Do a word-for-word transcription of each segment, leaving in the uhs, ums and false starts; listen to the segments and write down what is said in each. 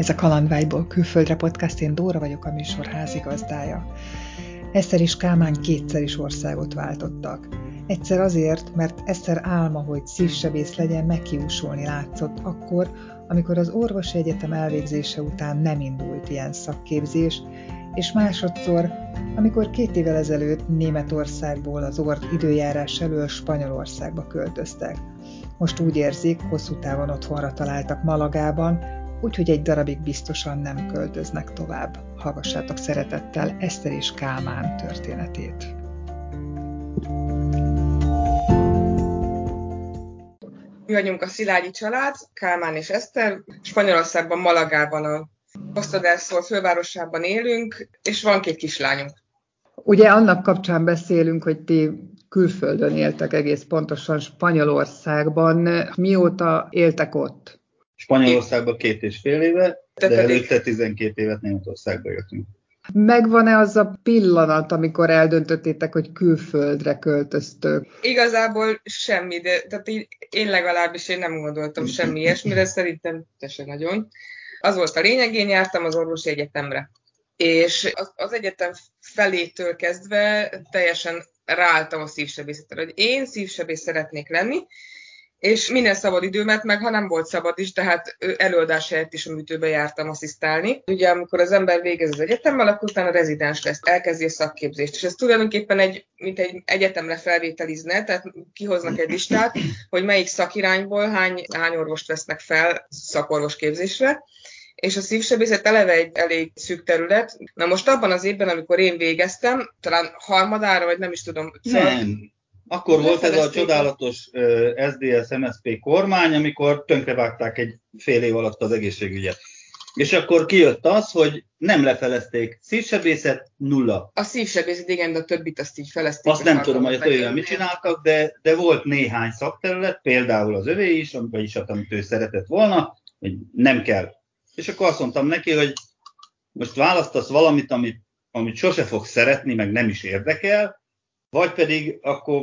Ez a Kalandvágyból Külföldre podcast, én Dóra vagyok, a műsorházi gazdája. Eszter és Kálmán kétszer is országot váltottak. Egyszer azért, mert Eszter álma, hogy szívsebész legyen, megkiúsulni látszott akkor, amikor az orvosi egyetem elvégzése után nem indult ilyen szakképzés, és másodszor, amikor két évvel ezelőtt Németországból az orr időjárás elől Spanyolországba költöztek. Most úgy érzik, hosszú távon otthonra találtak Malagában, úgyhogy egy darabig biztosan nem költöznek tovább. Hallgassátok szeretettel Eszter és Kálmán történetét. Mi vagyunk a Szilágyi család, Kálmán és Eszter. Spanyolországban, Malagában, a Costa del Sol fővárosában élünk, és van két kislányunk. Ugye annak kapcsán beszélünk, hogy ti külföldön éltek, egész pontosan Spanyolországban. Mióta éltek ott? Spanyolországban két és fél éve, de, de előtte tizenkét évet Németországba jöttünk. Megvan-e az a pillanat, amikor eldöntöttétek, hogy külföldre költöztök? Igazából semmi, de tehát így, én legalábbis én nem gondoltam semmi ilyesmire, szerintem te se nagyon. Az volt a lényeg, én jártam az orvosi egyetemre, és az, az egyetem felétől kezdve teljesen ráálltam a szívsebészetre, hogy én szívsebész szeretnék lenni, és minden szabad időmet, meg ha nem volt szabad is, tehát előadás helyett is a műtőbe jártam asszisztálni. Ugye amikor az ember végez az egyetemmel, akkor utána rezidens lesz, elkezdi a szakképzést. És ez tulajdonképpen egy, mint egy egyetemre felvételizne, tehát kihoznak egy listát, hogy melyik szakirányból hány, hány orvost vesznek fel szakorvosképzésre. És a szívsebészet eleve egy elég szűk terület. Na most abban az évben, amikor én végeztem, talán harmadára, vagy nem is tudom. Szóval nem. Akkor volt ez a csodálatos es zé dé es zé em es zé pé kormány, amikor tönkrevágták egy fél év alatt az egészségügyet. És akkor kijött az, hogy nem lefelezték. Szívsebészet nulla. A szívsebészet igen, de a többit azt így felezték. Azt nem tudom, hogy a többivel mit csináltak, de, de volt néhány szakterület, például az övé is, vagyis amit ő szeretett volna, hogy nem kell. És akkor azt mondtam neki, hogy most választasz valamit, amit, amit sose fogsz szeretni, meg nem is érdekel, vagy pedig akkor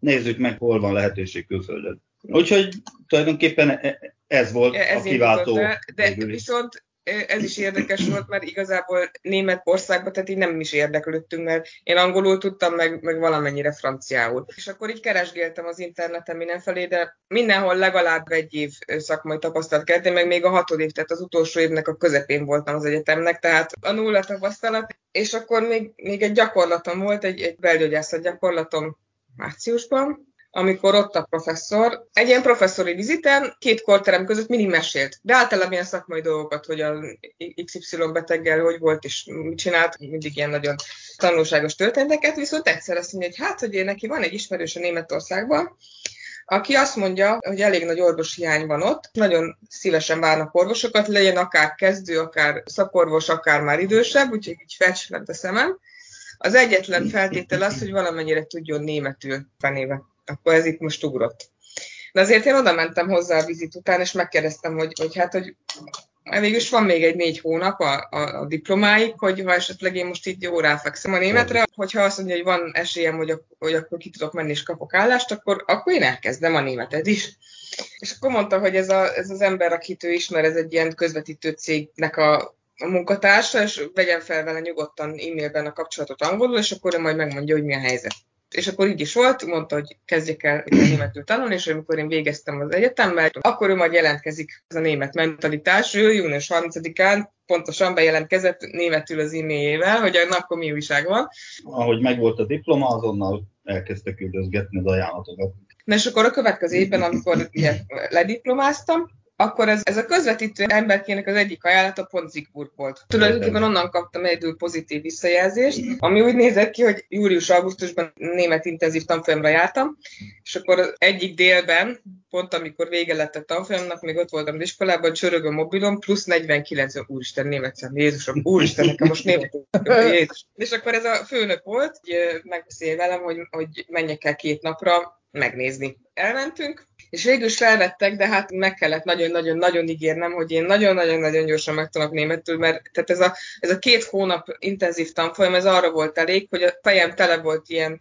nézzük meg, hol van lehetőség külföldön. Úgyhogy tulajdonképpen ez volt ja, a kiváltó. De, de viszont ez is érdekes volt, mert igazából Németországban, tehát így nem is érdeklődtünk, mert én angolul tudtam, meg, meg valamennyire franciául. És akkor így keresgéltem az interneten mindenfelé, de mindenhol legalább egy év szakmai tapasztalat kellett, én meg még a hatod év, tehát az utolsó évnek a közepén voltam az egyetemnek, tehát a nulla tapasztalat, és akkor még, még egy gyakorlatom volt, egy, egy belgyógyászat gyakorlatom márciusban, amikor ott a professzor, egy ilyen professzori viziten két korterem között mindig mesélt, de általában ilyen szakmai dolgokat, hogy a iksz ipszilon beteggel hogy volt és mit csinált, mindig ilyen nagyon tanulságos történeteket, viszont egyszer azt mondja, hogy hát, hogy neki van egy ismerős a Németországban, aki azt mondja, hogy elég nagy orvos hiány van ott, nagyon szívesen várnak orvosokat, legyen akár kezdő, akár szakorvos, akár már idősebb, úgyhogy így felcsillent a szemem. Az egyetlen feltétel az, hogy valamennyire tudjon németül fenébe. Akkor ez itt most ugrott. De azért én oda mentem hozzá a vizit után, és megkérdeztem, hogy, hogy hát, hogy végülis van még egy négy hónap a, a, a diplomáig, hogy ha esetleg én most így jó ráfekszem a németre, hogyha azt mondja, hogy van esélyem, hogy, hogy akkor ki tudok menni és kapok állást, akkor, akkor én elkezdem a németet is. És akkor mondta, hogy ez, a, ez az ember, akit ő ismer, ez egy ilyen közvetítő cégnek a a munkatársa, és vegyen fel vele nyugodtan e-mailben a kapcsolatot angolul, és akkor majd megmondja, hogy mi a helyzet. És akkor így is volt, mondta, hogy kezdjek el németül tanulni, és amikor én végeztem az egyetemmel, akkor ő majd jelentkezik, ez a német mentalitás, ő június harmincadikán pontosan bejelentkezett németül az e-mailjével, hogy na, akkor mi újság van. Ahogy megvolt a diploma, azonnal elkezdtek üldözgetni az ajánlatokat. Na és akkor a következő évben, amikor lediplomáztam, akkor ez, ez a közvetítő emberkének az egyik ajánlata pont Zikburk volt. Tulajdonképpen onnan kaptam egyedül pozitív visszajelzést, ami úgy nézett ki, hogy július-augusztusban német intenzív tanfolyamra jártam, és akkor egyik délben, pont amikor vége lett a tanfolyamnak, még ott voltam az iskolában, csörög a mobilom, plusz negyvenkilenc, úristen, német szám, Jézusom, úristen, nekem most német, Jézus. És akkor ez a főnök volt, megbeszél velem, hogy, hogy menjek el két napra megnézni. Elmentünk, és végül is felvettek, de hát meg kellett nagyon-nagyon-nagyon ígérnem, hogy én nagyon-nagyon-nagyon gyorsan megtanulok németül, mert tehát ez a, ez a két hónap intenzív tanfolyam, ez arra volt elég, hogy a fejem tele volt ilyen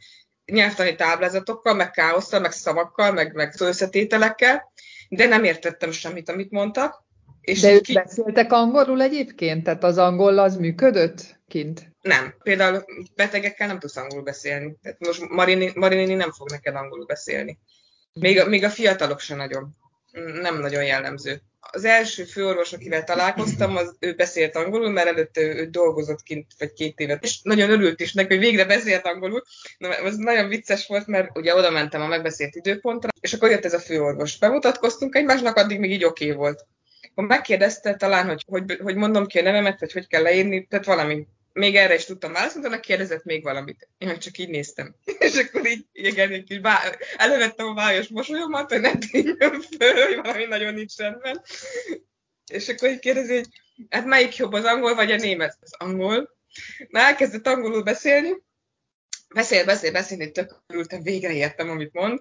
nyelvtani táblázatokkal, meg káosszal, meg szavakkal, meg, meg összetételekkel, de nem értettem semmit, amit mondtak. És de ők ki... beszéltek angolul egyébként? Tehát az angol az működött kint? Nem. Például betegekkel nem tudsz angolul beszélni. Tehát most Marini, Marini nem fog neked angolul beszélni. Még a, még a fiatalok sem nagyon. Nem nagyon jellemző. Az első főorvos, akivel találkoztam, az, ő beszélt angolul, mert előtte ő, ő dolgozott kint, vagy két évet. És nagyon örült is neki, hogy végre beszélt angolul. Na, az nagyon vicces volt, mert ugye oda mentem a megbeszélt időpontra, és akkor jött ez a főorvos. Bemutatkoztunk egymásnak, addig még így oké okay volt. Akkor megkérdezte talán, hogy, hogy, hogy mondom ki a nevemet, vagy hogy kell leírni, tehát valami. Még erre is tudtam válaszolni, de kérdezett még valamit. Én csak így néztem. És akkor így, igen, egy kis bá- elővettem a bájos mosolyomat, hogy ne tűnjön föl, hogy valami nagyon nincs rendben. És akkor így kérdezi, hogy hát melyik jobb, az angol vagy a német? Az angol. Na, elkezdett angolul beszélni. Beszél, beszél, beszélni, tök örültem, végre értem, amit mond.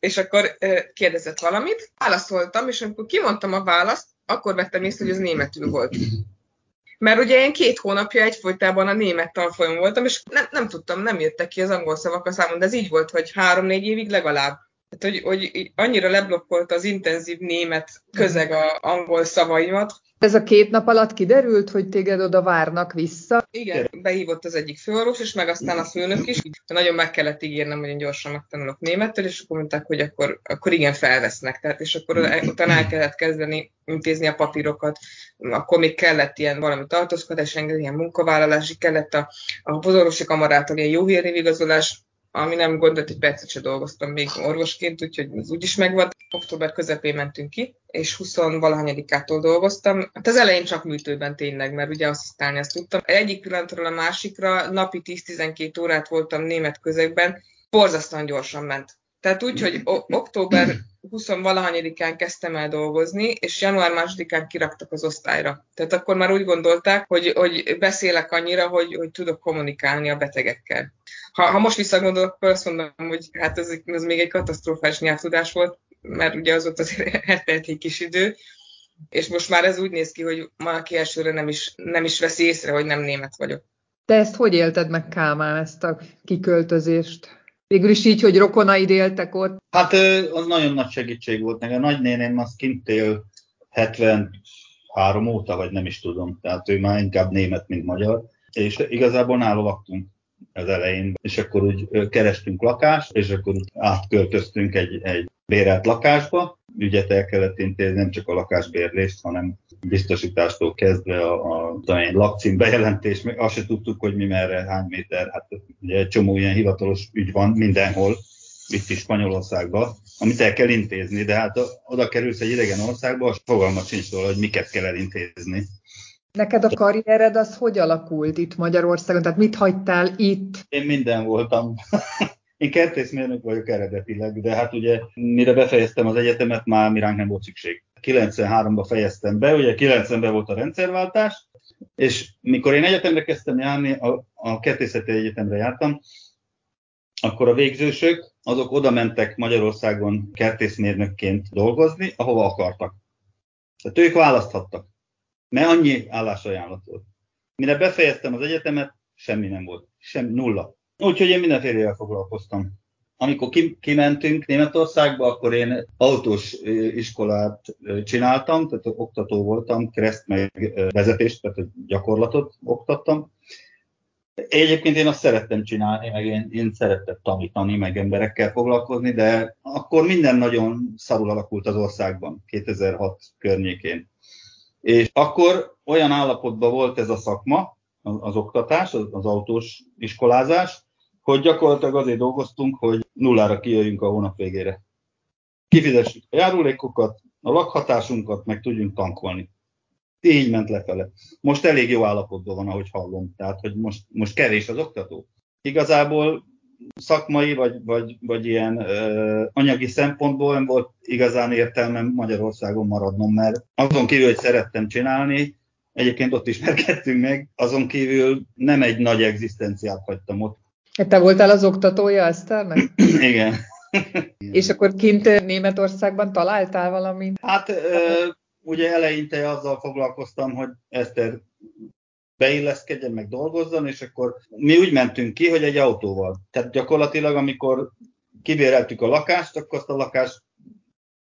És akkor kérdezett valamit, válaszoltam, és amikor kimondtam a választ, akkor vettem észre, hogy ez németül volt. Mert ugye én két hónapja egyfolytában a német tanfolyamon voltam, és nem, nem tudtam, nem jöttek ki az angol szavak a számon, de ez így volt, hogy három-négy évig legalább. Tehát, hogy, hogy annyira leblokkolt az intenzív német közeg a angol szavaimat. Ez a két nap alatt kiderült, hogy téged oda várnak vissza? Igen, behívott az egyik főorvos, és meg aztán a főnök is. Nagyon meg kellett ígérnem, hogy én gyorsan megtanulok némettel, és akkor mondták, hogy akkor, akkor igen, felvesznek. Tehát, és akkor utána el kellett kezdeni intézni a papírokat. Akkor még kellett ilyen valami tartózkodás, ilyen munkavállalási, kellett a, a orvosi kamarától ilyen jó hírnévigazolás, ami nem gondolt, hogy percet se dolgoztam még orvosként, úgyhogy ez úgyis megvan. Október közepén mentünk ki, és huszonvalahanyadikától dolgoztam. Hát az elején csak műtőben tényleg, mert ugye asszisztálni azt tudtam. Egyik pillanatról a másikra napi tíz-tizenkét órát voltam német közegben, borzasztóan gyorsan ment. Tehát úgy, hogy október huszonvalahanyadikán kezdtem el dolgozni, és január másodikán kiraktak az osztályra. Tehát akkor már úgy gondolták, hogy, hogy beszélek annyira, hogy, hogy tudok kommunikálni a betegekkel. Ha, ha most visszagondolok, akkor azt mondom, hogy hát ez, ez még egy katasztrofás nyelvtudás volt, mert ugye az ott azért eltelt egy kis idő, és most már ez úgy néz ki, hogy valaki elsőre nem is, nem is veszi észre, hogy nem német vagyok. Te ezt hogy élted meg, Kálmán, ezt a kiköltözést? Végül is így, hogy rokonaid éltek ott? Hát az nagyon nagy segítség volt nekem. A nagynéném az kint él hetvenhárom óta, vagy nem is tudom. Tehát ő már inkább német, mint magyar. És igazából nála laktunk az elején. És akkor úgy kerestünk lakást, és akkor átköltöztünk egy, egy bérelt lakásba. Ügyet el kellett intézni, nem csak a lakásbérlést, hanem biztosítástól kezdve a, a, a lakcím bejelentés, még azt se tudtuk, hogy mi merre, hány méter, hát ugye egy csomó ilyen hivatalos ügy van mindenhol, itt is Spanyolországban, amit el kell intézni, de hát oda kerülsz egy idegen országba, az fogalmat sincs róla, hogy miket kell elintézni. Neked a karriered az hogy alakult itt Magyarországon? Tehát mit hagytál itt? Én minden voltam. Én kertészmérnök vagyok eredetileg, de hát ugye mire befejeztem az egyetemet, már miránk nem volt szükség. kilencvenháromban fejeztem be, ugye kilencvenben volt a rendszerváltás, és mikor én egyetemre kezdtem járni, a, a kertészeti egyetemre jártam, akkor a végzősök, azok oda mentek Magyarországon kertészmérnökként dolgozni, ahova akartak. Tehát ők választhattak, mert annyi állásajánlat volt. Mire befejeztem az egyetemet, semmi nem volt, semmi, nulla. Úgyhogy én mindenfélevel foglalkoztam. Amikor kimentünk Németországba, akkor én autós iskolát csináltam, tehát oktató voltam, kereszt meg vezetést, tehát gyakorlatot oktattam. Egyébként én azt szerettem csinálni, meg én, én szerettem tanítani, meg emberekkel foglalkozni, de akkor minden nagyon szarul alakult az országban, kétezer-hat környékén. És akkor olyan állapotban volt ez a szakma, az, az oktatás, az, az autós iskolázás, hogy gyakorlatilag azért dolgoztunk, hogy nullára kijöjjünk a hónap végére. Kifizessük a járulékokat, a lakhatásunkat, meg tudjunk tankolni. Így ment lefele. Most elég jó állapotban van, ahogy hallom. Tehát, hogy most, most kevés az oktató. Igazából szakmai, vagy, vagy, vagy ilyen ö, anyagi szempontból nem volt igazán értelmem Magyarországon maradnom, mert azon kívül, hogy szerettem csinálni, egyébként ott ismerkedtünk meg, azon kívül nem egy nagy egzisztenciát hagytam ott. Te voltál az oktatója aztán? Igen. És akkor kint Németországban találtál valamit? Hát ugye eleinte azzal foglalkoztam, hogy Eszter beilleszkedjen, meg dolgozzon, és akkor mi úgy mentünk ki, hogy egy autóval. Tehát gyakorlatilag, amikor kibéreltük a lakást, akkor azt a lakást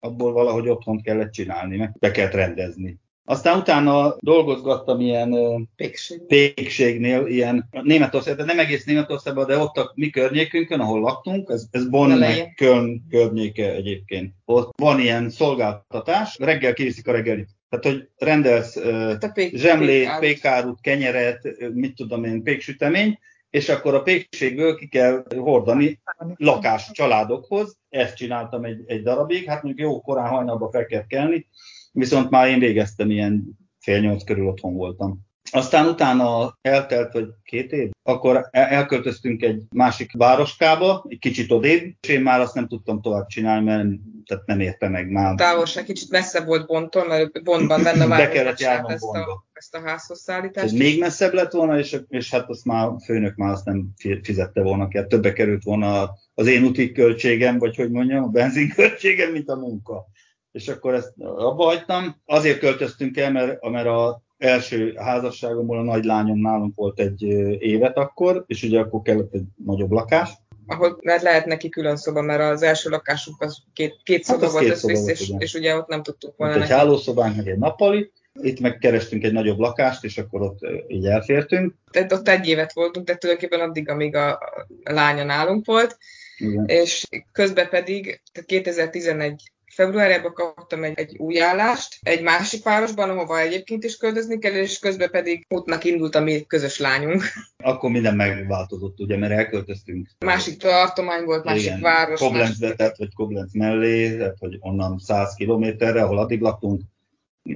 abból valahogy otthont kellett csinálni, meg be kellett rendezni. Aztán utána dolgozgattam ilyen Pékség. pékségnél, ilyen Németországban, nem egész Németországban, de ott a mi környékünkön, ahol laktunk, ez, ez Bonn meg Köln környéke egyébként. Ott van ilyen szolgáltatás, reggel kiviszik a reggelit. Tehát, hogy rendelsz uh, pék, zsemlét, pékárut, kenyeret, mit tudom én, péksütemény, és akkor a pékségből ki kell hordani lakás családokhoz. Ezt csináltam egy, egy darabig, hát mondjuk jó korán hajnalba fel kell kelni, viszont már én végeztem, ilyen fél nyolc körül otthon voltam. Aztán utána eltelt, vagy két év, akkor elköltöztünk egy másik városkába, egy kicsit odébb, és én már azt nem tudtam tovább csinálni, mert tehát nem érte meg már. Távolság kicsit messzebb volt Bonntól, mert Bonnban benne városkába ezt, ezt a házhoz szállítást. Ez még messzebb lett volna, és, és hát azt már a főnök már azt nem fizette volna ki, többe került volna az én úti költségem, vagy hogy mondjam, a benzinköltségem, mint a munka. És akkor ezt abba hagytam. Azért költöztünk el, mert, mert a első házasságomból a nagylányom nálunk volt egy évet akkor, és ugye akkor kellett egy nagyobb lakás. Ahol mert lehet neki külön szoba, mert az első lakásunk az két, két szoba hát az volt, két szoba volt és, és ugye ott nem tudtuk volna neki. Egy hálószobánk, meg egy nappali. Itt megkerestünk egy nagyobb lakást, és akkor ott így elfértünk. Tehát ott egy évet voltunk, de tulajdonképpen addig, amíg a lánya nálunk volt. Igen. És közben pedig kétezer-tizenegy februárjában kaptam egy, egy új állást, egy másik városban, ahova egyébként is költözni kell, és közben pedig útnak indult a mi közös lányunk. Akkor minden megváltozott, ugye, mert elköltöztünk. Másik tartomány volt, másik igen, város. Koblenzbe, tehát, vagy Koblenz mellé, tehát, hogy onnan száz kilométerre, ahol addig laktunk,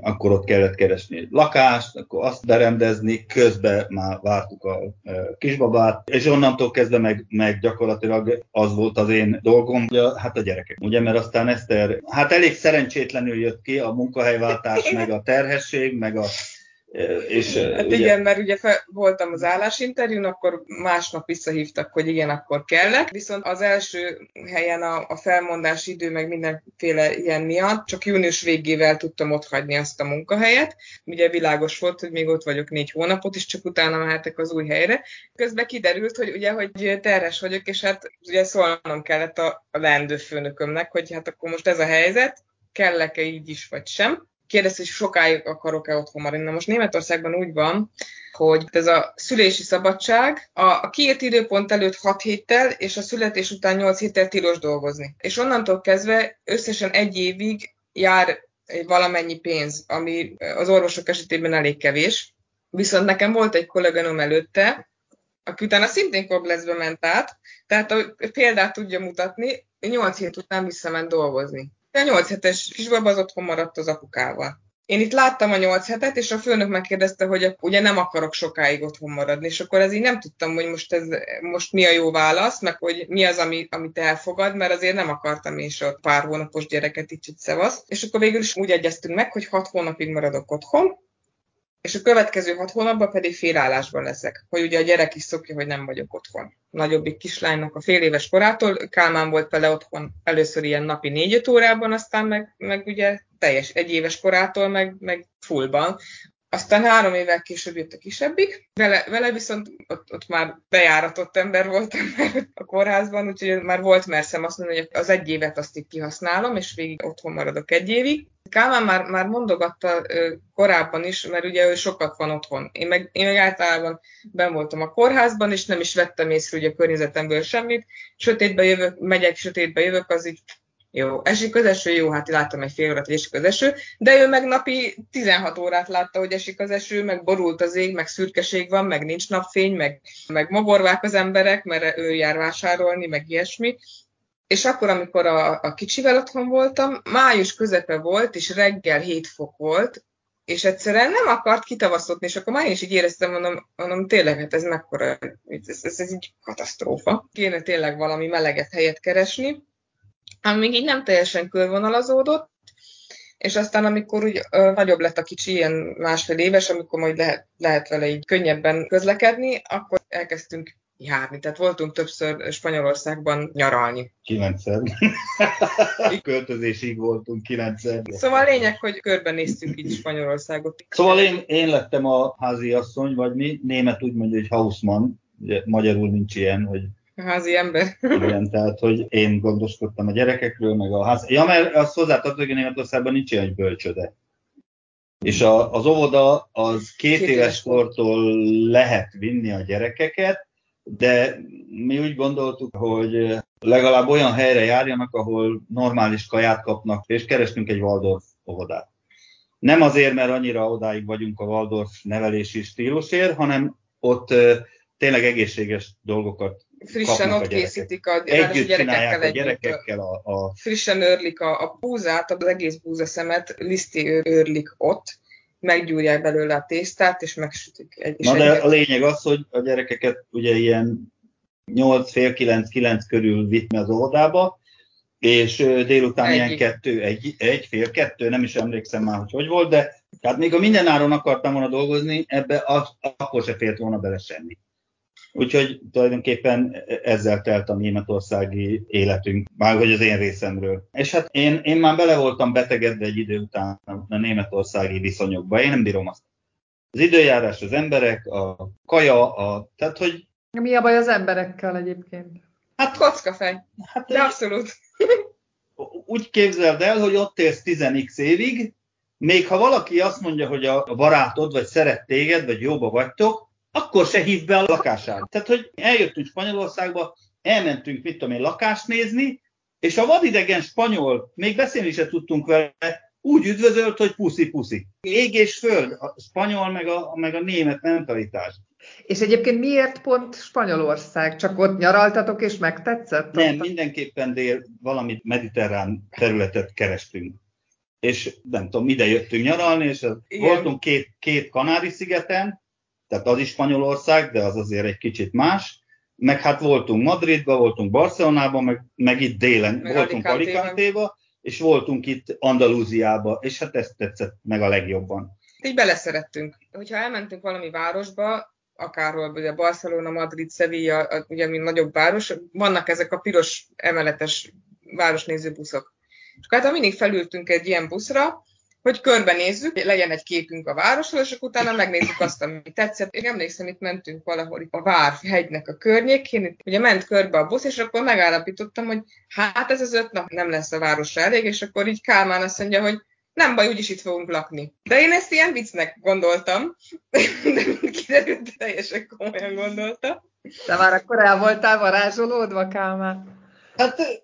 akkor ott kellett keresni lakást, akkor azt berendezni, közben már vártuk a kisbabát, és onnantól kezdve meg, meg gyakorlatilag az volt az én dolgom, ugye, hát a gyerekek. Ugye, mert aztán Eszter, hát elég szerencsétlenül jött ki a munkahelyváltás, meg a terhesség, meg a... És, hát ugye, igen, mert ugye fel, voltam az állásinterjún, akkor másnap visszahívtak, hogy igen, akkor kellek. Viszont az első helyen a, a felmondási idő, meg mindenféle ilyen miatt, csak június végével tudtam otthagyni azt a munkahelyet. Ugye világos volt, hogy még ott vagyok négy hónapot, és csak utána mehetek az új helyre. Közben kiderült, hogy ugye, hogy terhes vagyok, és hát ugye szólnom kellett a, a leendő főnökömnek, hogy hát akkor most ez a helyzet, kellek-e így is, vagy sem. Kérdezte, hogy sokáig akarok-e otthon maradni. Na most Németországban úgy van, hogy ez a szülési szabadság a kiírt időpont előtt hat héttel, és a születés után nyolc héttel tilos dolgozni. És onnantól kezdve összesen egy évig jár valamennyi pénz, ami az orvosok esetében elég kevés. Viszont nekem volt egy kolléganom előtte, aki utána szintén Koblenzbe ment át, tehát a példát tudja mutatni, nyolc hét után visszament dolgozni. A nyolc hetes kisbaba az otthon maradt az apukával. Én itt láttam a nyolc hetet, és a főnök megkérdezte, hogy ugye nem akarok sokáig otthon maradni, és akkor ez így nem tudtam, hogy most, ez, most mi a jó válasz, meg hogy mi az, ami, amit elfogad, mert azért nem akartam én se pár hónapos gyereket, így szevasz. És akkor végül is úgy egyeztünk meg, hogy hat hónapig maradok otthon, és a következő hat hónapban pedig félállásban leszek, hogy ugye a gyerek is szokja, hogy nem vagyok otthon. Nagyobbik kislánynak a fél éves korától, Kálmán volt vele otthon először ilyen napi négy-öt órában, aztán meg, meg ugye teljes egy éves korától, meg, meg fullban. Aztán három évvel később jött a kisebbik, vele, vele viszont ott, ott már bejáratott ember voltam a kórházban, úgyhogy már volt merszem azt mondani, hogy az egy évet azt így kihasználom, és végig otthon maradok egy évig. Kálmán már, már mondogatta korábban is, mert ugye ő sokat van otthon. Én meg, én meg általában benn voltam a kórházban, és nem is vettem észre ugye a környezetemből semmit. Sötétbe jövök, megyek, sötétbe jövök, az így jó, esik az eső, jó, hát láttam egy fél órát, hogy esik az eső, de ő meg napi tizenhat órát látta, hogy esik az eső, meg borult az ég, meg szürkeség van, meg nincs napfény, meg, meg mogorvák az emberek, mert ő jár vásárolni, meg ilyesmi. És akkor, amikor a, a kicsivel otthon voltam, május közepe volt, és reggel hét fok volt, és egyszerűen nem akart kitavasztotni, és akkor már én is így éreztem, mondom, mondom tényleg, hát ez mekkora, ez, ez, ez így katasztrófa. Kéne tényleg valami meleget helyet keresni, amíg így nem teljesen körvonalazódott, és aztán, amikor úgy ö, nagyobb lett a kicsi, ilyen másfél éves, amikor majd lehet, lehet vele így könnyebben közlekedni, akkor elkezdtünk járni. Tehát voltunk többször Spanyolországban nyaralni. Kilencszer. Költözésig voltunk kilencszer. Szóval a lényeg, hogy körbenéztünk így Spanyolországot. Szóval én, én lettem a háziasszony, vagy mi, német úgy mondja, hogy Hausmann, ugye, magyarul nincs ilyen, hogy a házi ember. Igen, tehát, hogy én gondoskodtam a gyerekekről, meg a ház... Ja, mert azt hozzátartozik, hogy Németországban nincs ilyen, hogy bölcsöde. És a, az óvoda az két, két éves kortól lehet vinni a gyerekeket, de mi úgy gondoltuk, hogy legalább olyan helyre járjanak, ahol normális kaját kapnak, és kerestünk egy Waldorf óvodát. Nem azért, mert annyira odáig vagyunk a Waldorf nevelési stílusért, hanem ott tényleg egészséges dolgokat frissen ott a készítik a, együtt gyerekekkel, a gyerekekkel. A, a... Frissen őrlik a, a búzát, az egész búzaszemet liszti őrlik ott, meggyúrják belőle a tésztát, és megsütik. Egy, Na de egyet. A lényeg az, hogy a gyerekeket ugye ilyen nyolc fél kilenc kilenc körül vittni az óvodába, és délután Egyik. ilyen kettő, egy, egy fél kettő, nem is emlékszem már, hogy hogy volt, de hát még a mindenáron akartam volna dolgozni, ebbe az, akkor se fért volna bele semmi. Úgyhogy tulajdonképpen ezzel telt a németországi életünk, már hogy az én részemről. És hát én, én már bele voltam betegedve egy idő után a németországi viszonyokba, én nem bírom azt. Az időjárás, az emberek, a kaja, a... tehát hogy... Mi a baj az emberekkel egyébként? Hát kockafej, hát, de abszolút. Úgy képzeld el, hogy ott élsz tíz x évig, még ha valaki azt mondja, hogy a barátod, vagy szeret téged, vagy jóba vagytok, akkor se hívd be a lakására. Tehát, hogy eljöttünk Spanyolországba, elmentünk, mit tudom én, lakást nézni, és a vadidegen spanyol, még beszélni se tudtunk vele, úgy üdvözölt, hogy puszi-puszi. Ég és föld, a spanyol meg a, meg a német mentalitás. És egyébként miért pont Spanyolország? Csak ott nyaraltatok, és megtetszett? Nem, mindenképpen dél, valami mediterrán területet kerestünk. És nem tudom, ide jöttünk nyaralni, és Igen. voltunk két, két Kanári-szigeten, tehát az is Spanyolország, de az azért egy kicsit más. Meg hát voltunk Madridban, voltunk Barcelonában, meg, meg itt délen, meg voltunk Alicantéban, és voltunk itt Andalúziában, és hát ezt tetszett meg a legjobban. Így beleszerettünk. Hogyha elmentünk valami városba, akárhol, ugye Barcelona, Madrid, Sevilla, ugye mint nagyobb város, vannak ezek a piros emeletes városnéző buszok. És akkor hát mindig felültünk egy ilyen buszra, hogy körbenézzük, legyen egy képünk a városról, és akkor utána megnézzük azt, ami tetszett. Én emlékszem, itt mentünk valahol a Várhegynek a környékén, itt ugye ment körbe a busz, és akkor megállapítottam, hogy hát ez az öt nap nem lesz a városra elég, és akkor így Kálmán azt mondja, hogy nem baj, úgyis itt fogunk lakni. De én ezt ilyen viccnek gondoltam, de kiderült, teljesen komolyan gondoltam. De már akkor el voltál varázsolódva, Kálmán? Hát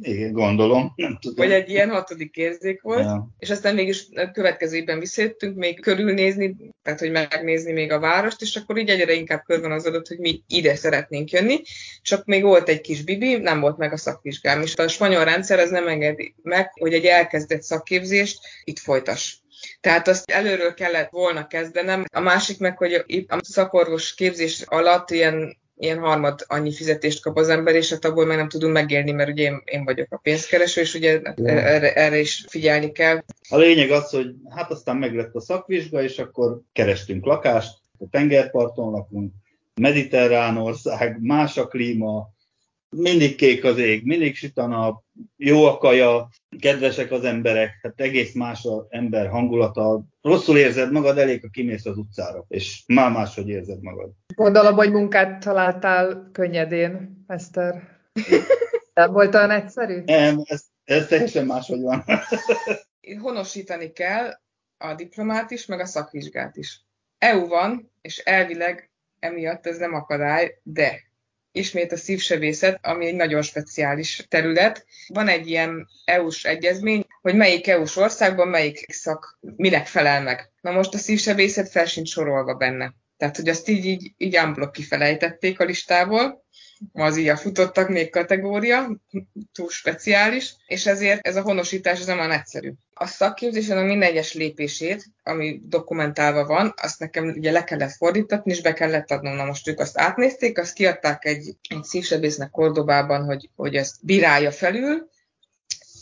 igen, gondolom. Nem tudom. Vagy egy ilyen hatodik érzék volt, ja. És aztán mégis következő évben visszajöttünk még körülnézni, tehát hogy megnézni még a várost, és akkor így egyre inkább körvonalazódott, hogy mi ide szeretnénk jönni, csak még volt egy kis bibi, nem volt meg a szakvizsgám, és a spanyol rendszer az nem engedi meg, hogy egy elkezdett szakképzést itt folytass. Tehát azt előről kellett volna kezdenem, a másik meg, hogy a szakorvos képzés alatt ilyen ilyen harmad annyi fizetést kap az ember, és hát abból meg nem tudunk megélni, mert ugye én, én vagyok a pénzkereső, és ugye erre, erre is figyelni kell. A lényeg az, hogy hát aztán meglett a szakvizsga, és akkor kerestünk lakást, a tengerparton lakunk, mediterrán ország, más a klíma, mindig kék az ég, mindig süt a nap, jó a kaja, kedvesek az emberek, hát egész más az ember hangulata. Rosszul érzed magad, elég, ha kimész az utcára, és már máshogy érzed magad. Gondolom, hogy munkát találtál könnyedén, Eszter. Nem volt olyan egyszerű? Nem, ez, ez teljesen máshogy van. Honosítani kell a diplomát is, meg a szakvizsgát is. é u van, és elvileg emiatt ez nem akadály, de... Ismét a szívsebészet, ami egy nagyon speciális terület. Van egy ilyen é u-s egyezmény, hogy melyik é u-s országban melyik szak minek felel meg. Na most a szívsebészet fel sincs sorolva benne. Tehát, hogy azt így, így, így unblock kifelejtették a listából, az így a futottak még kategória, túl speciális, és ezért ez a honosítás az nem olyan egyszerű. A szakképzésen a minden egyes lépését, ami dokumentálva van, azt nekem ugye le kellett fordítatni, és be kellett adnom. Na most ők azt átnézték, azt kiadták egy, egy szívsebésznek Kordobában, hogy, hogy ezt bírálja felül,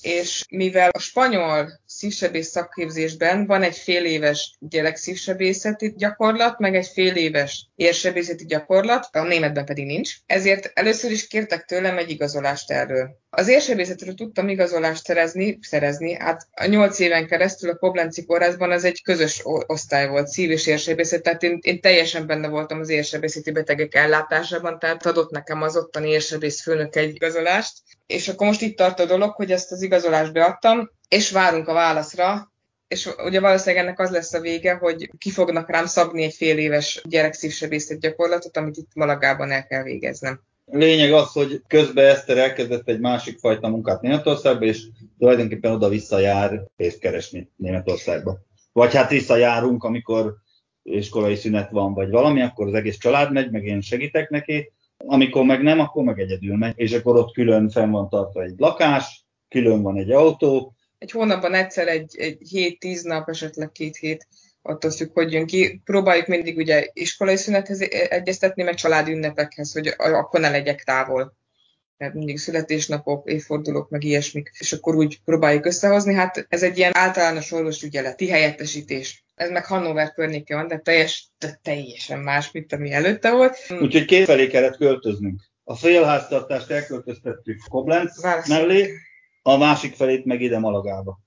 és mivel a spanyol szívsebész szakképzésben van egy fél éves gyerekszívsebészeti gyakorlat, meg egy fél éves érsebészeti gyakorlat, a németben pedig nincs. Ezért először is kértek tőlem egy igazolást erről. Az érsebészetről tudtam igazolást szerezni, szerezni. Hát a nyolc éven keresztül a koblenzi kórházban az egy közös osztály volt, szív- és érsebészet, tehát én, én teljesen benne voltam az érsebészeti betegek ellátásában, tehát adott nekem az ottani érsebész főnök egy igazolást. És akkor most itt tart a dolog, hogy ezt az igazolást beadtam, és várunk a válaszra, és ugye valószínűleg ennek az lesz a vége, hogy ki fognak rám szabni egy fél éves gyerekszívsebészet gyakorlatot, amit itt Malagában el kell végeznem. Lényeg az, hogy közben Eszter elkezdett egy másik fajta munkát Németországba, és tulajdonképpen oda-vissza jár pénzt keresni Németországba. Vagy hát visszajárunk, amikor iskolai szünet van, vagy valami, akkor az egész család megy, meg én segítek neki. Amikor meg nem, akkor meg egyedül megy, és akkor ott külön fenn van tartva egy lakás, külön van egy autó. Egy hónapban egyszer egy, egy hét-tíz nap, esetleg két hét, attól függ, hogy jön ki. Próbáljuk mindig ugye iskolai szünethez egyeztetni, meg család ünnepekhez, hogy akkor ne legyek távol. Mert mindig születésnapok, évfordulók, meg ilyesmik, és akkor úgy próbáljuk összehozni. Hát ez egy ilyen általános orvosügyeleti helyettesítés. Ez meg Hannover környéke van, de, teljes, de teljesen más, mint ami előtte volt. Úgyhogy kétfelé kellett költöznünk. A félháztartást elköltöztettük Koblenz Válasz. mellé, a másik felét meg ide Malagába.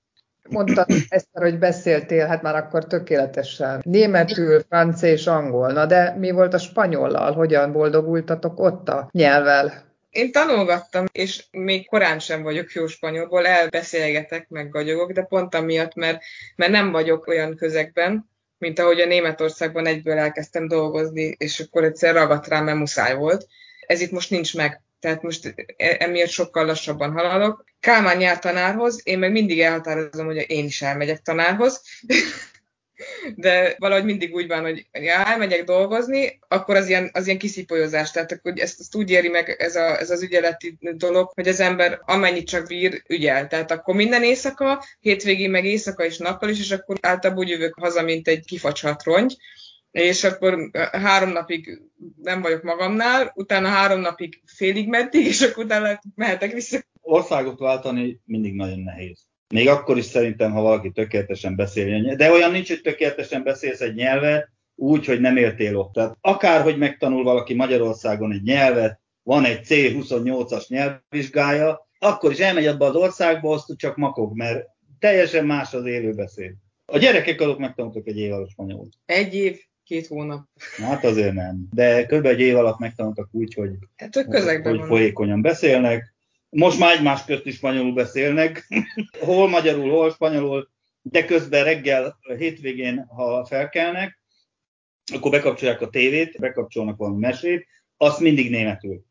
Mondtad ezt, hogy beszéltél, hát már akkor tökéletesen. Németül, francia és angol. Na de mi volt a spanyollal? Hogyan boldogultatok ott a nyelvvel? Én tanulgattam, és még korán sem vagyok jó spanyolból, elbeszélgetek, meg gagyogok, de pont amiatt, mert, mert nem vagyok olyan közegben, mint ahogy a Németországban egyből elkezdtem dolgozni, és akkor egyszer ragadt rám, mert muszáj volt. Ez itt most nincs meg, tehát most emiatt sokkal lassabban haladok. Kálmán jár tanárhoz, én meg mindig elhatározom, hogy én is elmegyek tanárhoz, de valahogy mindig úgy van, hogy ja, elmegyek dolgozni, akkor az ilyen, az ilyen kiszipolyozás. Tehát akkor ezt, ezt úgy éri meg ez, a, ez az ügyeleti dolog, hogy az ember amennyit csak bír, ügyel. Tehát akkor minden éjszaka, hétvégén meg éjszaka és nappal is, és akkor általában úgy jövök haza, mint egy kifacsart rongy. És akkor három napig nem vagyok magamnál, utána három napig félig meddig, és akkor utána mehetek vissza. Országot váltani mindig nagyon nehéz. Még akkor is szerintem, ha valaki tökéletesen beszél, de olyan nincs, hogy tökéletesen beszélsz egy nyelvet, úgy, hogy nem éltél ott. Tehát akárhogy megtanul valaki Magyarországon egy nyelvet, van egy cé huszonnyolcas nyelvvizsgája, akkor is elmegy abba az országba, azt csak makog, mert teljesen más az élő beszél. A gyerekek azok megtanultak egy év alatt spanyolul. Egy év, két hónap. Hát azért nem, de kb. Egy év alatt megtanultak úgy, hogy, hát, hogy, hogy folyékonyan beszélnek. Most már egymás közt is spanyolul beszélnek, hol magyarul, hol spanyolul, de közben reggel, hétvégén, ha felkelnek, akkor bekapcsolják a tévét, bekapcsolnak valami mesét, azt mindig németül.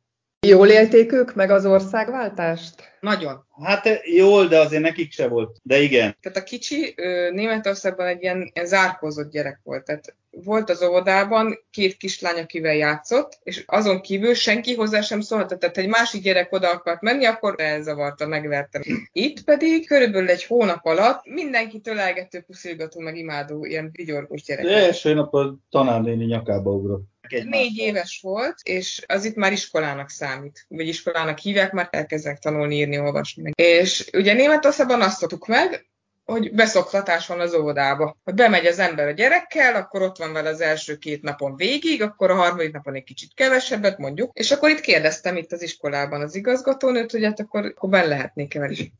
Jól élték ők meg az országváltást? Nagyon. Hát jól, de azért nekik se volt, de igen. Tehát a kicsi Németországban egy ilyen zárkózott gyerek volt, tehát volt az óvodában két kislány, akivel játszott, és azon kívül senki hozzá sem szólhatott, tehát egy másik gyerek oda akart menni, akkor elzavarta, megvertem. Itt pedig körülbelül egy hónap alatt mindenki ölelgető, puszilgató, meg imádó ilyen vigyorgós gyerek. De első nap a tanárnéni nyakába ugrott. Négy éves volt, és az itt már iskolának számít, vagy iskolának hívják, már elkezdenek tanulni, írni, olvasni. És ugye Németországban azt szoktuk meg, hogy beszoktatás van az óvodába. Ha bemegy az ember a gyerekkel, akkor ott van vele az első két napon végig, akkor a harmadik napon egy kicsit kevesebbet mondjuk, és akkor itt kérdeztem itt az iskolában az igazgatónőt, hogy hát akkor, akkor benne lehetnék el is.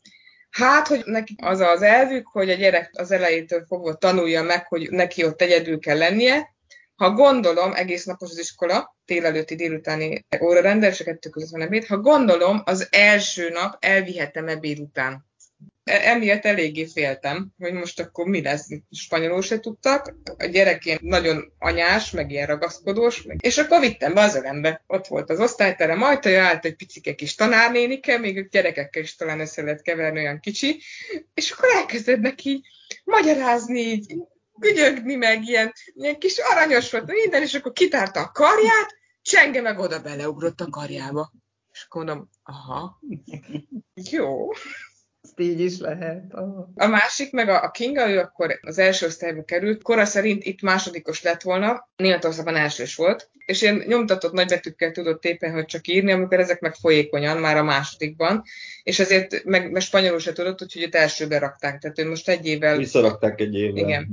Hát, hogy neki az az elvük, hogy a gyerek az elejétől fogva tanulja meg, hogy neki ott egyedül kell lennie. Ha gondolom, egész napos az iskola, délelőtti, délutáni óra rendelés, kettő között van ebéd, ha gondolom, az első nap elvihetem ebéd után. Emiatt eléggé féltem, hogy most akkor mi lesz. Spanyolul se tudtak, a gyerek ilyen nagyon anyás, meg ilyen ragaszkodós. Meg... És akkor vittem be az ölembe. Ott volt az osztályterem ajtaja, állt egy picike kis tanárnénike, még ők gyerekekkel is talán össze lehet keverni, olyan kicsi. És akkor elkezdett neki magyarázni, így gügyögni, meg ilyen, ilyen kis aranyos volt minden, és akkor kitárta a karját, csenge meg oda beleugrott a karjába. És akkor mondom, aha, jó... így is lehet. Oh. A másik, meg a Kinga, ő akkor az első osztályba került, kora szerint itt másodikos lett volna, Németországban elsős volt, és én nyomtatott nagybetűkkel tudott éppen, hogy csak írni, amikor ezek meg folyékonyan, már a másodikban, és ezért meg, meg spanyolul se tudott, úgyhogy őt elsőbe rakták, tehát ő most egy évvel... Visszarakták egy évvel. Igen.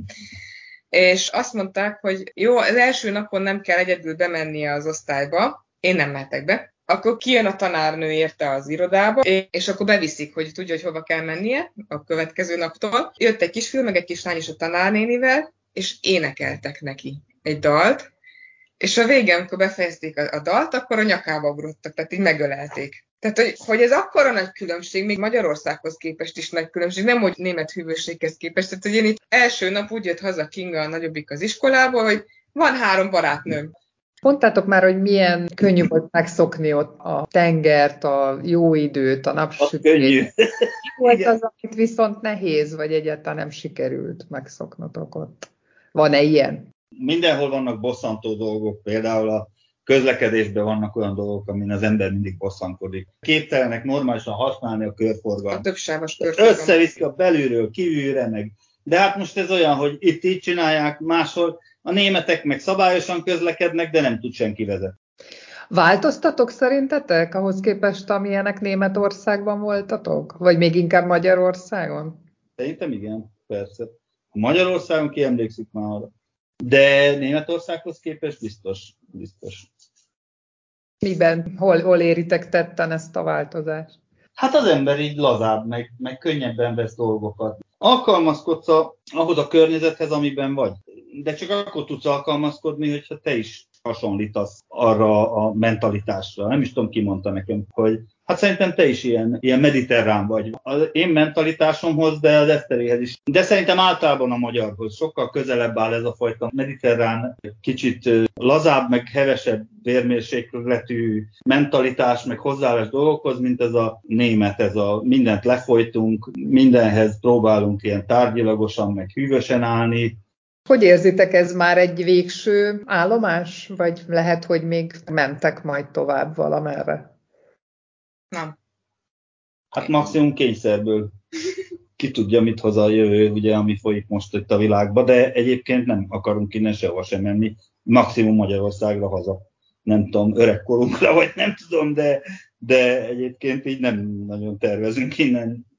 És azt mondták, hogy jó, az első napon nem kell egyedül bemennie az osztályba, én nem mehetek be, akkor kijön a tanárnő érte az irodába, és akkor beviszik, hogy tudja, hogy hova kell mennie a következő naptól. Jött egy kisfiú, meg egy kislány is a tanárnénivel, és énekeltek neki egy dalt, és a végén, amikor befejezték a dalt, akkor a nyakába ugrottak, tehát így megölelték. Tehát, hogy, hogy ez akkora nagy különbség, még Magyarországhoz képest is nagy különbség, nem hogy német hűvösséghez képest. Tehát, hogy én itt első nap úgy jött haza Kinga, a nagyobbik az iskolából, hogy van három barátnőm. Mondtátok már, hogy milyen könnyű volt megszokni ott a tengert, a jó időt, a napsütést. Könnyű. Volt az, amit viszont nehéz, vagy egyáltalán nem sikerült megszoknotok ott. Van-e ilyen? Mindenhol vannak bosszantó dolgok, például a közlekedésben vannak olyan dolgok, amin az ember mindig bosszankodik. Képtelenek normálisan használni a körforgalmat. A többsávos körforgalmat. Összeviszik a belülről, kívülre meg. De hát most ez olyan, hogy itt így csinálják, máshol a németek meg szabályosan közlekednek, de nem tud senki vezetni. Változtatok szerintetek ahhoz képest, amilyenek Németországban voltatok? Vagy még inkább Magyarországon? Szerintem igen, persze. Magyarországon ki emlékszik már arra. De Németországhoz képest biztos, biztos. Miben? Hol, hol éritek tetten ezt a változást? Hát az ember így lazább, meg, meg könnyebben vesz dolgokat. Alkalmazkodsz a, ahhoz a környezethez, amiben vagy. De csak akkor tudsz alkalmazkodni, hogyha te is hasonlítasz arra a mentalitásra. Nem is tudom, ki mondta nekem, hogy hát szerintem te is ilyen, ilyen mediterrán vagy. Az én mentalitásomhoz, de az Eszteréhez is. De szerintem általában a magyarhoz sokkal közelebb áll ez a fajta mediterrán, kicsit lazább, meg hevesebb vérmérsékletű mentalitás, meg hozzáállás dolgokhoz, mint ez a német, ez a mindent lefolytunk, mindenhez próbálunk ilyen tárgyilagosan, meg hűvösen állni. Hogy érzitek, ez már egy végső állomás, vagy lehet, hogy még mentek majd tovább valamerre? Nem. Hát maximum kényszerből. Ki tudja, mit hoz a jövő, ugye, ami folyik most itt a világban, de egyébként nem akarunk innen sehova sem menni. Maximum Magyarországra haza. Nem tudom, öregkorunkra, vagy nem tudom, de, de egyébként így nem nagyon tervezünk innen.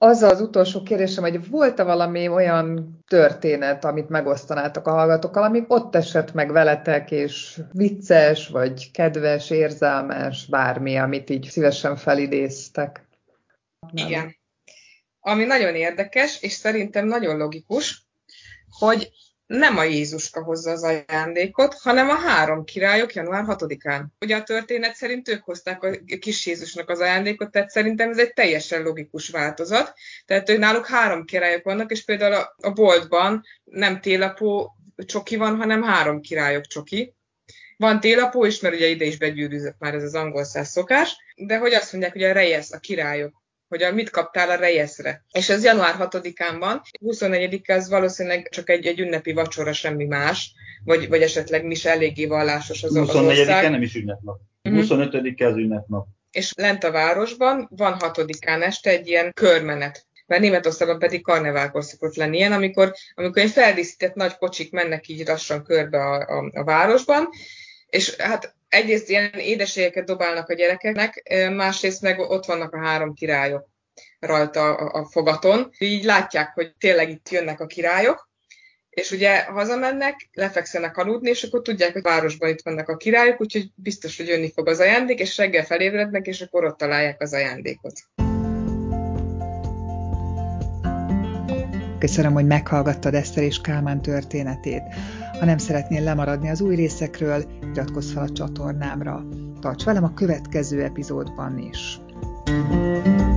Az az utolsó kérdésem, hogy volt-e valami olyan történet, amit megosztanátok a hallgatókkal, ami ott esett meg veletek, és vicces, vagy kedves, érzelmes, bármi, amit így szívesen felidéztek? Nem. Igen. Ami nagyon érdekes, és szerintem nagyon logikus, hogy nem a Jézuska hozza az ajándékot, hanem a három királyok január hatodikán. Ugye a történet szerint ők hozták a kis Jézusnak az ajándékot, tehát szerintem ez egy teljesen logikus változat. Tehát ő náluk három királyok vannak, és például a, a boltban nem télapó csoki van, hanem három királyok csoki. Van télapó is, mert ugye ide is begyűrűzött már ez az angol száz szokás, de hogy azt mondják, hogy a rejesz, a királyok, hogy a mit kaptál a rejeszre. És ez január hatodikán van, huszonnegyedike az valószínűleg csak egy, egy ünnepi vacsora, semmi más, vagy, vagy esetleg mi se eléggé vallásos az ország. huszonnegyedike nem is ünnepnap. Mm-hmm. huszonötödike az ünnepnap. És lent a városban van hatodikán este egy ilyen körmenet, mert Németországban pedig karneválkor szokott lenni ilyen, amikor, amikor egy feldíszített nagy kocsik mennek így lassan körbe a, a, a városban, és hát egyrészt ilyen édeségeket dobálnak a gyerekeknek, másrészt meg ott vannak a három királyok rajta a fogaton. Így látják, hogy tényleg itt jönnek a királyok, és ugye hazamennek, lefekszenek aludni, és akkor tudják, hogy a városban itt vannak a királyok, úgyhogy biztos, hogy jönni fog az ajándék, és reggel felébrednek, és akkor ott találják az ajándékot. Köszönöm, hogy meghallgattad Eszter és Kálmán történetét. Ha nem szeretnél lemaradni az új részekről, iratkozz fel a csatornámra. Tarts velem a következő epizódban is!